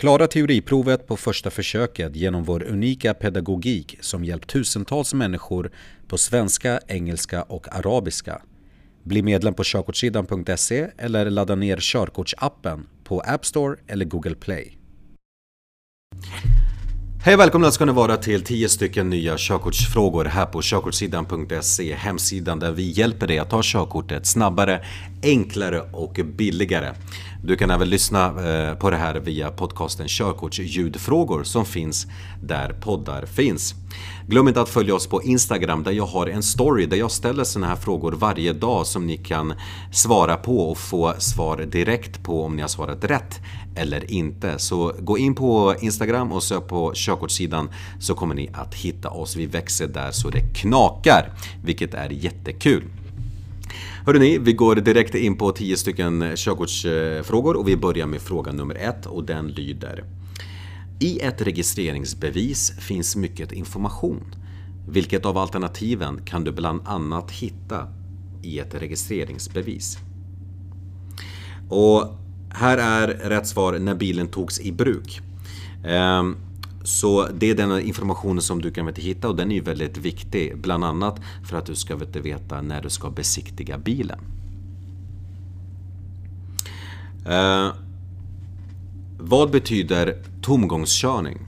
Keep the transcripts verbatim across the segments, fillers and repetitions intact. Klara teoriprovet på första försöket genom vår unika pedagogik som hjälpt tusentals människor på svenska, engelska och arabiska. Bli medlem på körkortssidan punkt se eller ladda ner körkortsappen på App Store eller Google Play. Hej, välkomna ska ni vara till tio stycken nya körkortsfrågor här på körkortssidan punkt se, hemsidan där vi hjälper dig att ta körkortet snabbare, enklare och billigare. Du kan även lyssna på det här via podcasten Körkortsljusfrågor som finns där poddar finns. Glöm inte att följa oss på Instagram där jag har en story där jag ställer såna här frågor varje dag som ni kan svara på och få svar direkt på om ni har svarat rätt eller inte. Så gå in på Instagram och sök på körkortssidan så kommer ni att hitta oss. Vi växer där så det knakar, vilket är jättekul. Hörrni, vi går direkt in på tio stycken körkortsfrågor och vi börjar med fråga nummer ett och den lyder: i ett registreringsbevis finns mycket information. Vilket av alternativen kan du bland annat hitta i ett registreringsbevis? Och här är rätt svar: när bilen togs i bruk. Ehm, Så det är den informationen som du kan hitta och den är väldigt viktig. Bland annat för att du ska veta när du ska besiktiga bilen. Eh, vad betyder tomgångskörning?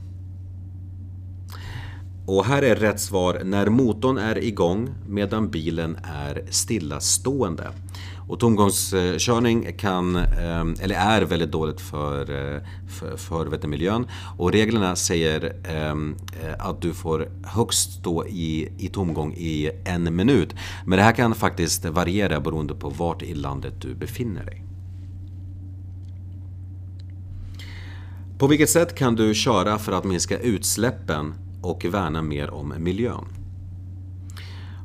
Och här är rätt svar: när motorn är igång medan bilen är stillastående. Och tomgångskörning kan, eller är väldigt dåligt för, för, för vet, miljön. Och reglerna säger att du får högst stå i, i tomgång i en minut. Men det här kan faktiskt variera beroende på vart i landet du befinner dig. På vilket sätt kan du köra för att minska utsläppen och värna mer om miljön?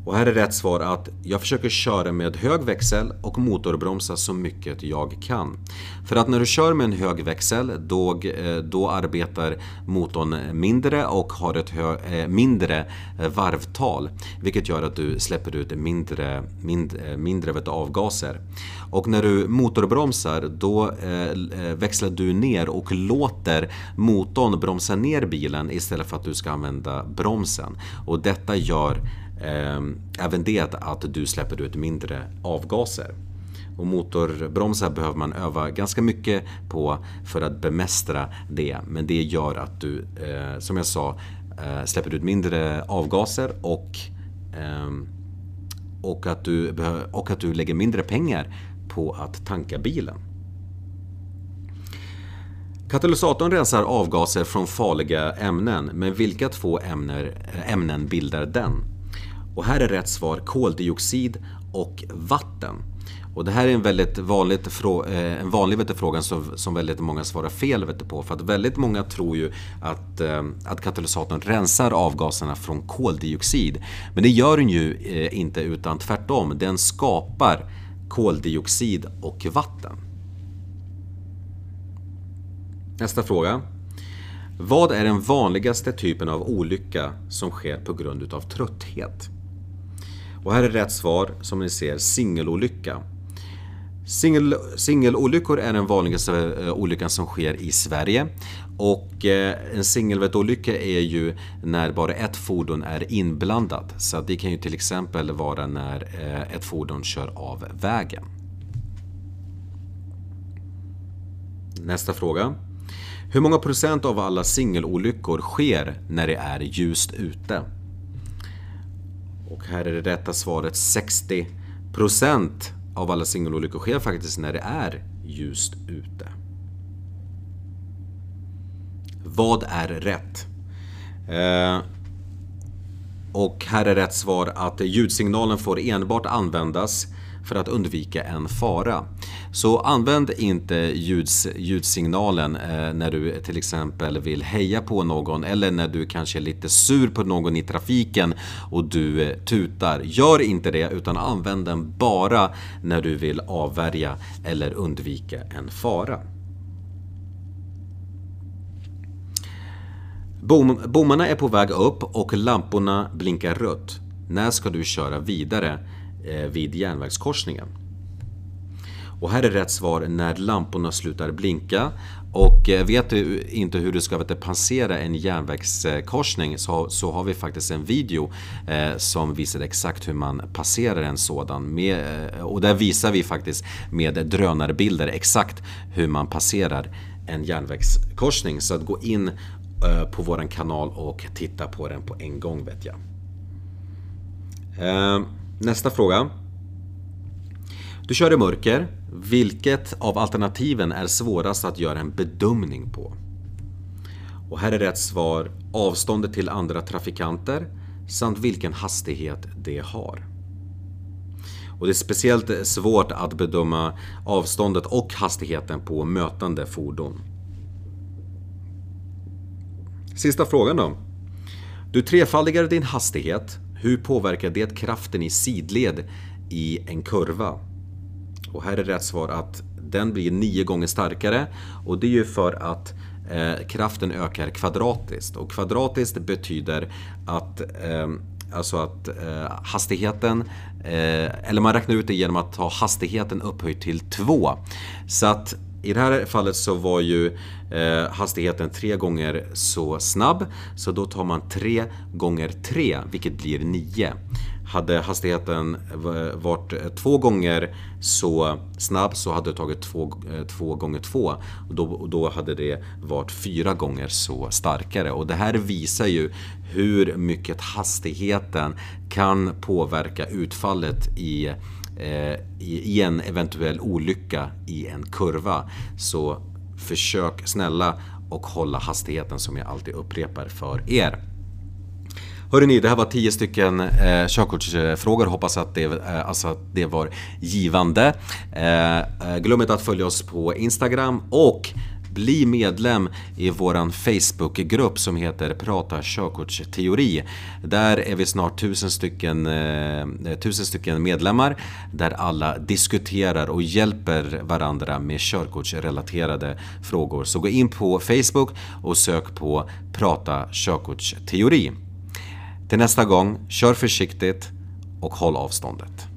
Och här är rätt svar att jag försöker köra med hög växel och motorbromsar så mycket jag kan. För att när du kör med en hög växel då, då arbetar motorn mindre och har ett hö, mindre varvtal. Vilket gör att du släpper ut mindre, mindre, mindre vet, avgaser. Och när du motorbromsar då växlar du ner och låter motorn bromsa ner bilen istället för att du ska använda bromsen. Och detta gör även det att du släpper ut mindre avgaser. Och motorbromsar behöver man öva ganska mycket på för att bemästra det. Men det gör att du, som jag sa, släpper ut mindre avgaser och, och, att, du, och att du lägger mindre pengar på att tanka bilen. Katalysatorn rensar avgaser från farliga ämnen, men vilka två ämnen, ämnen bildar den? Och här är rätt svar koldioxid och vatten. Och det här är en väldigt vanligt frå- en vanlig vet, fråga som, som väldigt många svarar fel vet, på. För att väldigt många tror ju att, att katalysatorn rensar avgaserna från koldioxid. Men det gör den ju inte, utan tvärtom. Den skapar koldioxid och vatten. Nästa fråga. Vad är den vanligaste typen av olycka som sker på grund av trötthet? Och här är rätt svar, som ni ser, singelolycka. Singel, singelolyckor är den vanligaste eh, olyckan som sker i Sverige. Och eh, en singelvetolycka är ju när bara ett fordon är inblandat. Så det kan ju till exempel vara när eh, ett fordon kör av vägen. Nästa fråga. Hur många procent av alla singelolyckor sker när det är ljust ute? Och här är det rätta svaret: sextio procent av alla singelolyckor sker faktiskt när det är ljust ute. Vad är rätt? Eh, och här är rätt svar att ljudsignalen får enbart användas för att undvika en fara. Så använd inte ljuds, ljudsignalen eh, när du till exempel vill heja på någon eller när du kanske är lite sur på någon i trafiken och du eh, tutar. Gör inte det, utan använd den bara när du vill avvärja eller undvika en fara. Bom, bommarna är på väg upp och lamporna blinkar rött. När ska du köra vidare vid järnvägskorsningen? Och här är rätt svar när lamporna slutar blinka. Och vet du inte hur du ska passera en järnvägskorsning så, så har vi faktiskt en video eh, som visar exakt hur man passerar en sådan. Med, och där visar vi faktiskt med drönarbilder exakt hur man passerar en järnvägskorsning. Så att gå in eh, på våran kanal och titta på den på en gång, vet jag. Eh, nästa fråga. Du kör i mörker. Vilket av alternativen är svårast att göra en bedömning på? Och här är rätt svar avståndet till andra trafikanter samt vilken hastighet det har. Och det är speciellt svårt att bedöma avståndet och hastigheten på mötande fordon. Sista frågan då. Du trefaldigar din hastighet. Hur påverkar det kraften i sidled i en kurva? Och här är rätt svar att den blir nio gånger starkare, och det är ju för att eh, kraften ökar kvadratiskt. Och kvadratiskt betyder att, eh, alltså att eh, hastigheten, eh, eller man räknar ut det genom att ta hastigheten upphöjt till två. Så att i det här fallet så var ju eh, hastigheten tre gånger så snabb, så då tar man tre gånger tre, vilket blir nio. Hade hastigheten varit två gånger så snabb så hade det tagit två, två gånger två. Och då, då hade det varit fyra gånger så starkare. Och det här visar ju hur mycket hastigheten kan påverka utfallet i, eh, i en eventuell olycka i en kurva. Så försök snälla och hålla hastigheten, som jag alltid upprepar för er. Hörrni, det här var tio stycken eh, körkortsfrågor. Hoppas att det, eh, alltså att det var givande. Eh, glöm inte att följa oss på Instagram och bli medlem i våran Facebookgrupp som heter Prata körkortsteori. Där är vi snart tusen stycken, eh, tusen stycken medlemmar, där alla diskuterar och hjälper varandra med körkortsrelaterade frågor. Så gå in på Facebook och sök på Prata körkortsteori. Till nästa gång, kör försiktigt och håll avståndet.